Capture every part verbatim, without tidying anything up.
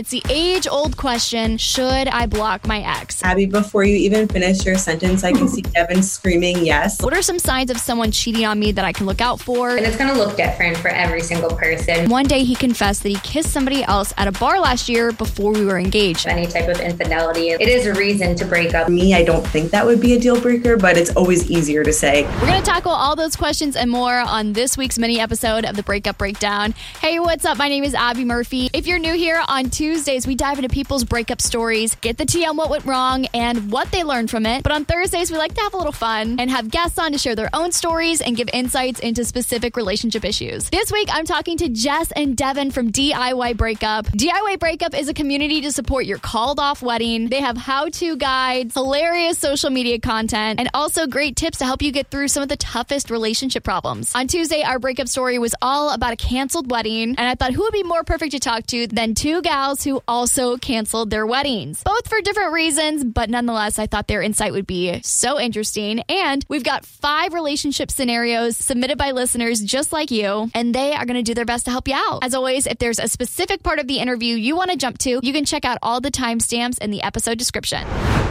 It's the age-old question, should I block my ex? Abby, before you even finish your sentence, I can see Devin screaming yes. What are some signs of someone cheating on me that I can look out for? And it's going to look different for every single person. One day he confessed that he kissed somebody else at a bar last year before we were engaged. Any type of infidelity, it is a reason to break up. Me, I don't think that would be a deal breaker, but it's always easier to say. We're going to tackle all those questions and more on this week's mini episode of the Breakup Breakdown. Hey, what's up? My name is Abby Murphy. If you're new here, on Tuesday, Tuesdays, we dive into people's breakup stories, get the tea on what went wrong and what they learned from it. But on Thursdays, we like to have a little fun and have guests on to share their own stories and give insights into specific relationship issues. This week, I'm talking to Jess and Devin from D I Y Breakup. D I Y Breakup is a community to support your called-off wedding. They have how-to guides, hilarious social media content, and also great tips to help you get through some of the toughest relationship problems. On Tuesday, our breakup story was all about a canceled wedding, and I thought who would be more perfect to talk to than two gals who also canceled their weddings, both for different reasons, but nonetheless, I thought their insight would be so interesting. And we've got five relationship scenarios submitted by listeners just like you, and they are going to do their best to help you out. As always, if there's a specific part of the interview you want to jump to, you can check out all the timestamps in the episode description.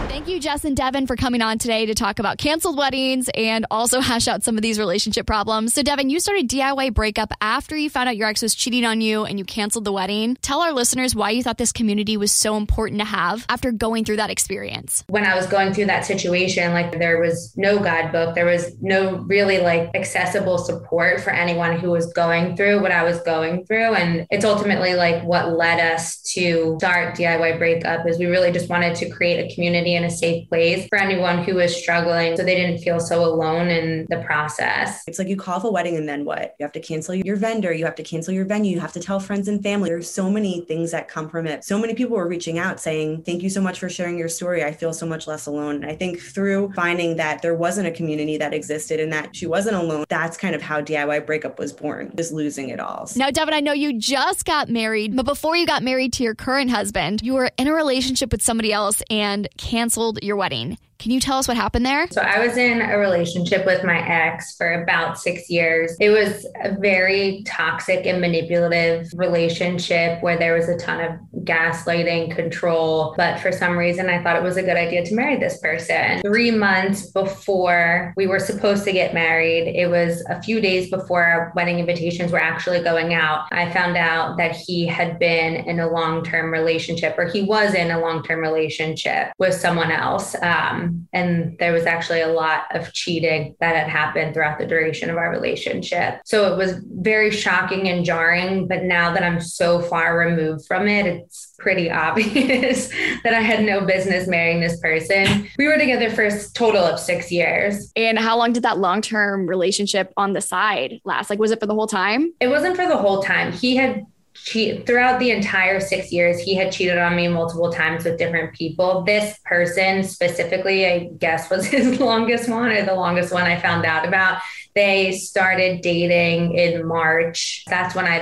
Thank you, Jess and Devin, for coming on today to talk about canceled weddings and also hash out some of these relationship problems. So, Devin, you started D I Y Breakup after you found out your ex was cheating on you and you canceled the wedding. Tell our listeners why you You thought this community was so important to have after going through that experience. When I was going through that situation, like there was no guidebook, there was no really like accessible support for anyone who was going through what I was going through. And it's ultimately like what led us to start D I Y Breakup is we really just wanted to create a community and a safe place for anyone who was struggling so they didn't feel so alone in the process. It's like you call off a wedding and then what? You have to cancel your vendor, you have to cancel your venue, you have to tell friends and family. There's so many things that come from it. So many people were reaching out saying, thank you so much for sharing your story. I feel so much less alone. And I think through finding that there wasn't a community that existed and that she wasn't alone, that's kind of how D I Y Breakup was born, just losing it all. Now, Devin, I know you just got married, but before you got married to your current husband, you were in a relationship with somebody else and canceled your wedding. Can you tell us what happened there? So I was in a relationship with my ex for about six years. It was a very toxic and manipulative relationship where there was a ton of gaslighting, control. But for some reason, I thought it was a good idea to marry this person. Three months before we were supposed to get married, it was a few days before our wedding invitations were actually going out. I found out that he had been in a long-term relationship or he was in a long-term relationship with someone else. Um, And there was actually a lot of cheating that had happened throughout the duration of our relationship. So it was very shocking and jarring. But now that I'm so far removed from it, it's pretty obvious that I had no business marrying this person. We were together for a total of six years. And how long did that long-term relationship on the side last? Like, was it for the whole time? It wasn't for the whole time. He had She, throughout the entire six years, he had cheated on me multiple times with different people. This person specifically, I guess, was his longest one or the longest one I found out about. They started dating in March. That's when I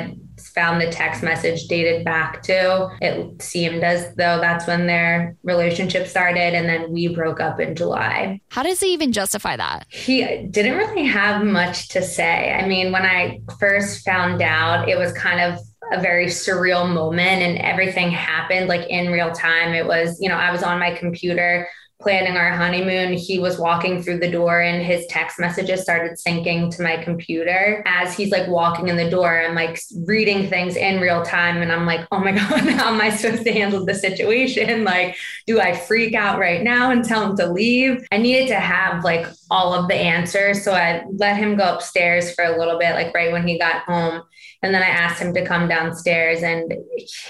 found the text message dated back to. It seemed as though that's when their relationship started. And then we broke up in July. How does he even justify that? He didn't really have much to say. I mean, when I first found out, it was kind of a very surreal moment and everything happened like in real time. It was, you know, I was on my computer planning our honeymoon. He was walking through the door and his text messages started syncing to my computer as he's like walking in the door. I'm like reading things in real time. And I'm like, oh my God, how am I supposed to handle the situation? Like, do I freak out right now and tell him to leave? I needed to have like all of the answers. So I let him go upstairs for a little bit, like right when he got home. And then I asked him to come downstairs and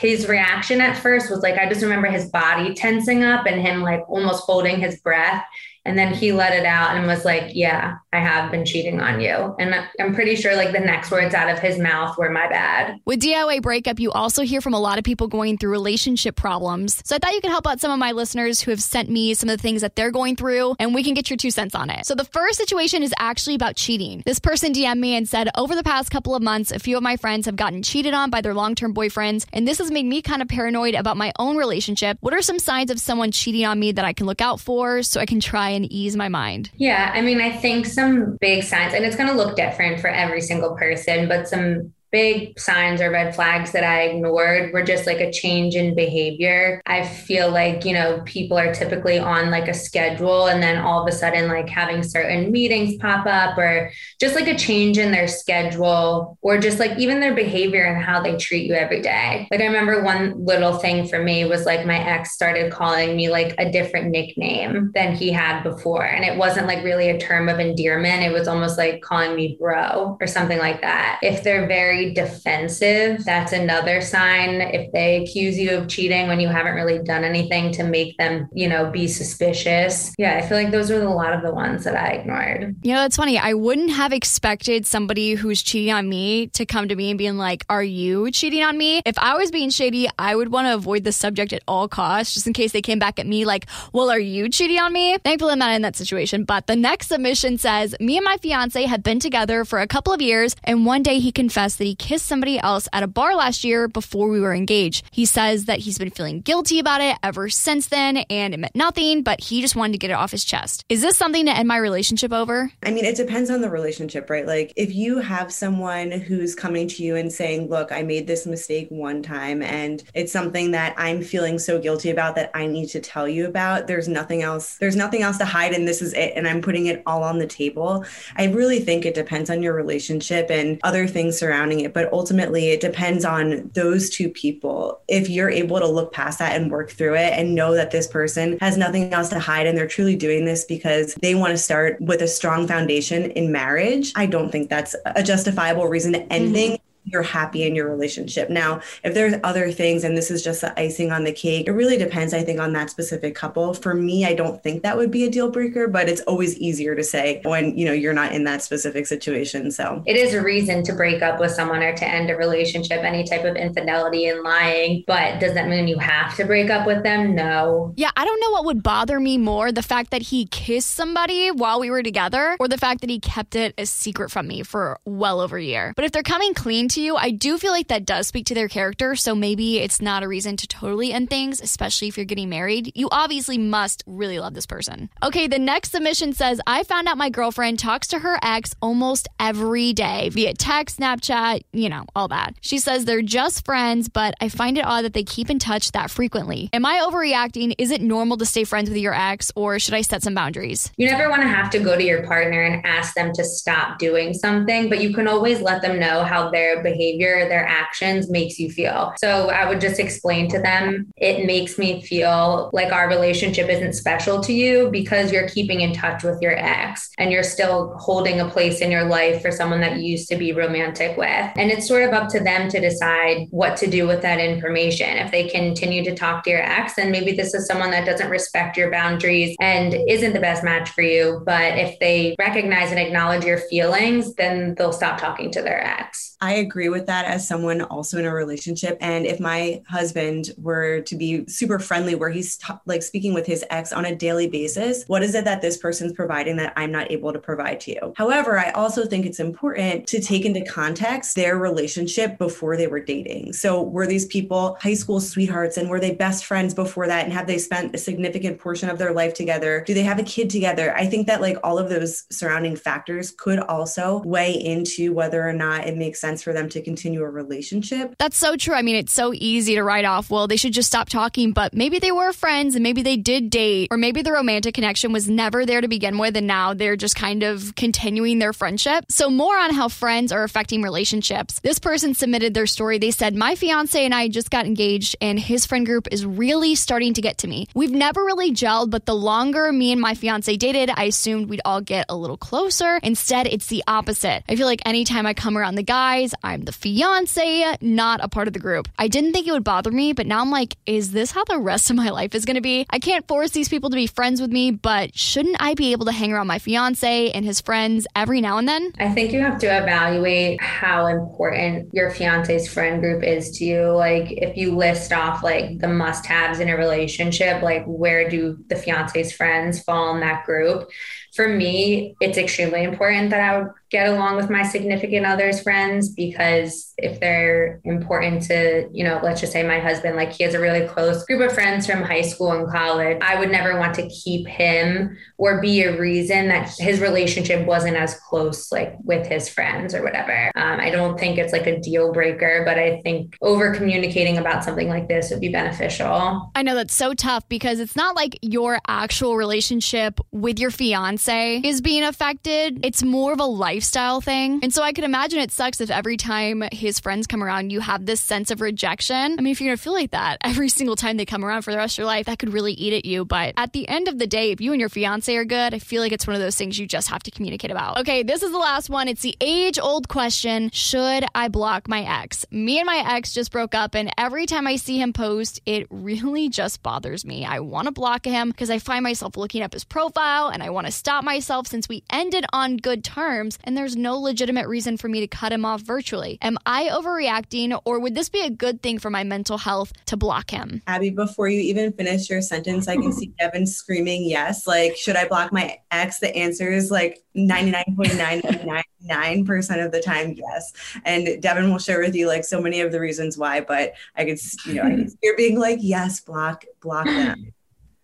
his reaction at first was like, I just remember his body tensing up and him like almost holding his breath. And then he let it out and was like, yeah, I have been cheating on you. And I'm pretty sure like the next words out of his mouth were my bad. With D I Y Breakup, you also hear from a lot of people going through relationship problems. So I thought you could help out some of my listeners who have sent me some of the things that they're going through and we can get your two cents on it. So the first situation is actually about cheating. This person D M'd me and said, over the past couple of months, a few of my friends have gotten cheated on by their long-term boyfriends. And this has made me kind of paranoid about my own relationship. What are some signs of someone cheating on me that I can look out for so I can try and ease my mind? Yeah, I mean, I think some big signs, and it's going to look different for every single person, but some big signs or red flags that I ignored were just like a change in behavior. I feel like, you know, people are typically on like a schedule and then all of a sudden like having certain meetings pop up or just like a change in their schedule or just like even their behavior and how they treat you every day. Like I remember one little thing for me was like my ex started calling me like a different nickname than he had before. And it wasn't like really a term of endearment. It was almost like calling me bro or something like that. If they're very defensive, that's another sign. If they accuse you of cheating when you haven't really done anything to make them, you know, be suspicious. Yeah, I feel like those are a lot of the ones that I ignored. You know, it's funny. I wouldn't have expected somebody who's cheating on me to come to me and being like, are you cheating on me? If I was being shady, I would want to avoid the subject at all costs, just in case they came back at me like, well, are you cheating on me? Thankfully, I'm not in that situation. But the next submission says, me and my fiance have been together for a couple of years, and one day he confessed that he kissed somebody else at a bar last year before we were engaged. He says that he's been feeling guilty about it ever since then, and it meant nothing, but he just wanted to get it off his chest. Is this something to end my relationship over? I mean, it depends on the relationship, right? Like, if you have someone who's coming to you and saying, look, I made this mistake one time, and it's something that I'm feeling so guilty about that I need to tell you about, there's nothing else, there's nothing else to hide, and this is it, and I'm putting it all on the table. I really think it depends on your relationship and other things surrounding it, but ultimately it depends on those two people. If you're able to look past that and work through it and know that this person has nothing else to hide and they're truly doing this because they want to start with a strong foundation in marriage, I don't think that's a justifiable reason to end things. Mm-hmm. You're happy in your relationship. Now, if there's other things, and this is just the icing on the cake, it really depends, I think, on that specific couple. For me, I don't think that would be a deal breaker, but it's always easier to say when, you know, you're not in that specific situation. So it is a reason to break up with someone or to end a relationship, any type of infidelity and lying. But does that mean you have to break up with them? No. Yeah, I don't know what would bother me more, the fact that he kissed somebody while we were together or the fact that he kept it a secret from me for well over a year. But if they're coming clean to you, I do feel like that does speak to their character, so maybe it's not a reason to totally end things, especially if you're getting married. You obviously must really love this person. Okay, the next submission says, I found out my girlfriend talks to her ex almost every day via text, Snapchat, you know, all that. She says they're just friends, but I find it odd that they keep in touch that frequently. Am I overreacting? Is it normal to stay friends with your ex, or should I set some boundaries? You never want to have to go to your partner and ask them to stop doing something, but you can always let them know how their behavior, their actions makes you feel. So I would just explain to them, it makes me feel like our relationship isn't special to you because you're keeping in touch with your ex and you're still holding a place in your life for someone that you used to be romantic with. And it's sort of up to them to decide what to do with that information. If they continue to talk to your ex, then maybe this is someone that doesn't respect your boundaries and isn't the best match for you. But if they recognize and acknowledge your feelings, then they'll stop talking to their ex. I agree. agree with that as someone also in a relationship. And if my husband were to be super friendly where he's t- like speaking with his ex on a daily basis, what is it that this person's providing that I'm not able to provide to you? However, I also think it's important to take into context their relationship before they were dating. So were these people high school sweethearts and were they best friends before that? And have they spent a significant portion of their life together? Do they have a kid together? I think that like all of those surrounding factors could also weigh into whether or not it makes sense for them to continue a relationship. That's so true. I mean, it's so easy to write off, well, they should just stop talking, but maybe they were friends and maybe they did date, or maybe the romantic connection was never there to begin with and now they're just kind of continuing their friendship. So more on how friends are affecting relationships. This person submitted their story. They said, my fiance and I just got engaged and his friend group is really starting to get to me. We've never really gelled, but the longer me and my fiance dated, I assumed we'd all get a little closer. Instead, it's the opposite. I feel like anytime I come around the guys, I'm the fiance, not a part of the group. I didn't think it would bother me, but now I'm like, is this how the rest of my life is going to be? I can't force these people to be friends with me, but shouldn't I be able to hang around my fiance and his friends every now and then? I think you have to evaluate how important your fiance's friend group is to you. Like if you list off like the must-haves in a relationship, like where do the fiance's friends fall in that group? for me, it's extremely important that I would get along with my significant other's friends, because if they're important to, you know, let's just say my husband, like he has a really close group of friends from high school and college, I would never want to keep him or be a reason that his relationship wasn't as close, like with his friends or whatever. Um, I don't think it's like a deal breaker, but I think over communicating about something like this would be beneficial. I know that's so tough, because it's not like your actual relationship with your fiance is being affected. It's more of a lifestyle thing. And so I could imagine it sucks if every time his friends come around, you have this sense of rejection. I mean, if you're going to feel like that every single time they come around for the rest of your life, that could really eat at you. But at the end of the day, if you and your fiance are good, I feel like it's one of those things you just have to communicate about. Okay, this is the last one. It's the age-old question. Should I block my ex? Me and my ex just broke up, and every time I see him post, it really just bothers me. I want to block him because I find myself looking up his profile, and I want to stop myself since we ended on good terms and there's no legitimate reason for me to cut him off virtually. Am I overreacting, or would this be a good thing for my mental health to block him? Abby, before you even finish your sentence, I can see Devin screaming yes. Like, should I block my ex? The answer is like ninety-nine point nine nine nine percent of the time, yes. And Devin will share with you like so many of the reasons why, but I could, you know, I could see her being like, yes, block, block them.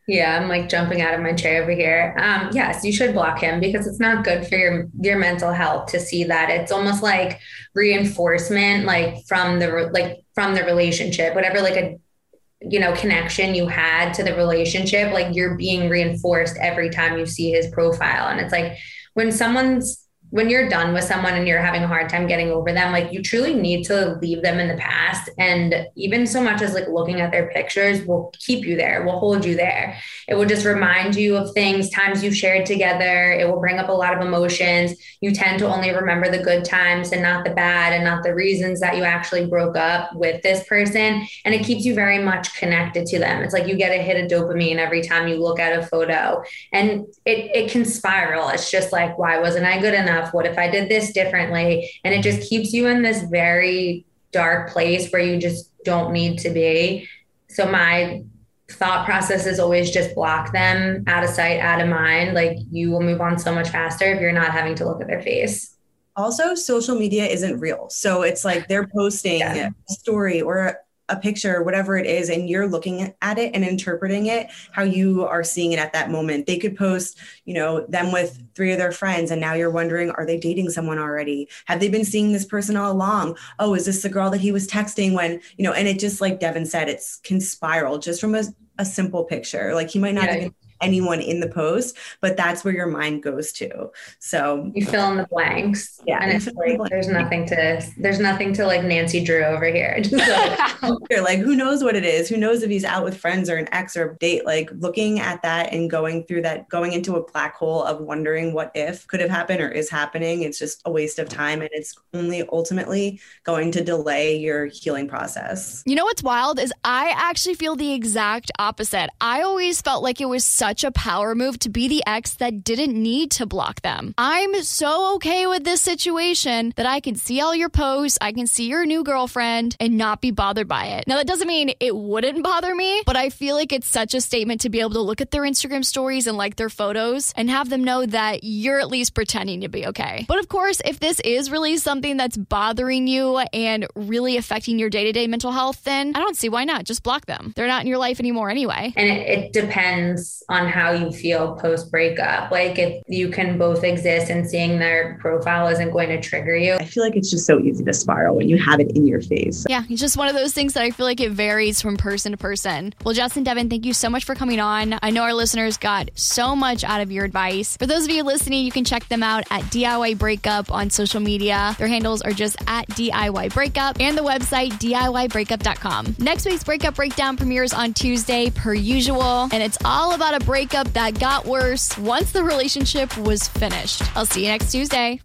Yeah, I'm like jumping out of my chair over here. Um, yes, you should block him, because it's not good for your, your mental health to see that. It's almost like reinforcement, like from the, like from the relationship, whatever, like a, you know, connection you had to the relationship, like you're being reinforced every time you see his profile. And it's like, when someone's, when you're done with someone and you're having a hard time getting over them, like you truly need to leave them in the past. And even so much as like looking at their pictures will keep you there, will hold you there. It will just remind you of things, times you've shared together. It will bring up a lot of emotions. You tend to only remember the good times and not the bad and not the reasons that you actually broke up with this person. And it keeps you very much connected to them. It's like you get a hit of dopamine every time you look at a photo, and it, it can spiral. It's just like, why wasn't I good enough? What if I did this differently? And it just keeps you in this very dark place where you just don't need to be. So my thought process is always just block them, out of sight, out of mind. Like you will move on so much faster if you're not having to look at their face. Also, social media isn't real. So it's like they're posting yeah. a story or a picture, whatever it is, and you're looking at it and interpreting it how you are seeing it at that moment. They could post, you know, them with three of their friends, and now you're wondering, are they dating someone already? Have they been seeing this person all along? Oh, is this the girl that he was texting when, you know, and it just, like Devin said, it can spiral just from a, a simple picture. Like he might not yeah. even anyone in the post, but that's where your mind goes to. So you fill in the blanks. Yeah. And it's like, the there's nothing to, there's nothing to like Nancy Drew over here. So, you're like, who knows what it is? Who knows if he's out with friends or an ex or a date? Like looking at that and going through that, going into a black hole of wondering what if could have happened or is happening. It's just a waste of time. And it's only ultimately going to delay your healing process. You know, what's wild is I actually feel the exact opposite. I always felt like it was such a power move to be the ex that didn't need to block them. I'm so okay with this situation that I can see all your posts, I can see your new girlfriend and not be bothered by it. Now, that doesn't mean it wouldn't bother me, but I feel like it's such a statement to be able to look at their Instagram stories and like their photos and have them know that you're at least pretending to be okay. But of course, if this is really something that's bothering you and really affecting your day-to-day mental health, then I don't see why not. Just block them. They're not in your life anymore anyway. And it, it depends on how you feel post breakup. Like if you can both exist and seeing their profile isn't going to trigger you. I feel like it's just so easy to spiral when you have it in your face. Yeah, it's just one of those things that I feel like it varies from person to person. Well, Jess and Devin, thank you so much for coming on. I know our listeners got so much out of your advice. For those of you listening, you can check them out at D I Y Breakup on social media. Their handles are just at D I Y Breakup and the website D I Y breakup dot com. Next week's Breakup Breakdown premieres on Tuesday per usual, and it's all about a breakup that got worse once the relationship was finished. I'll see you next Tuesday.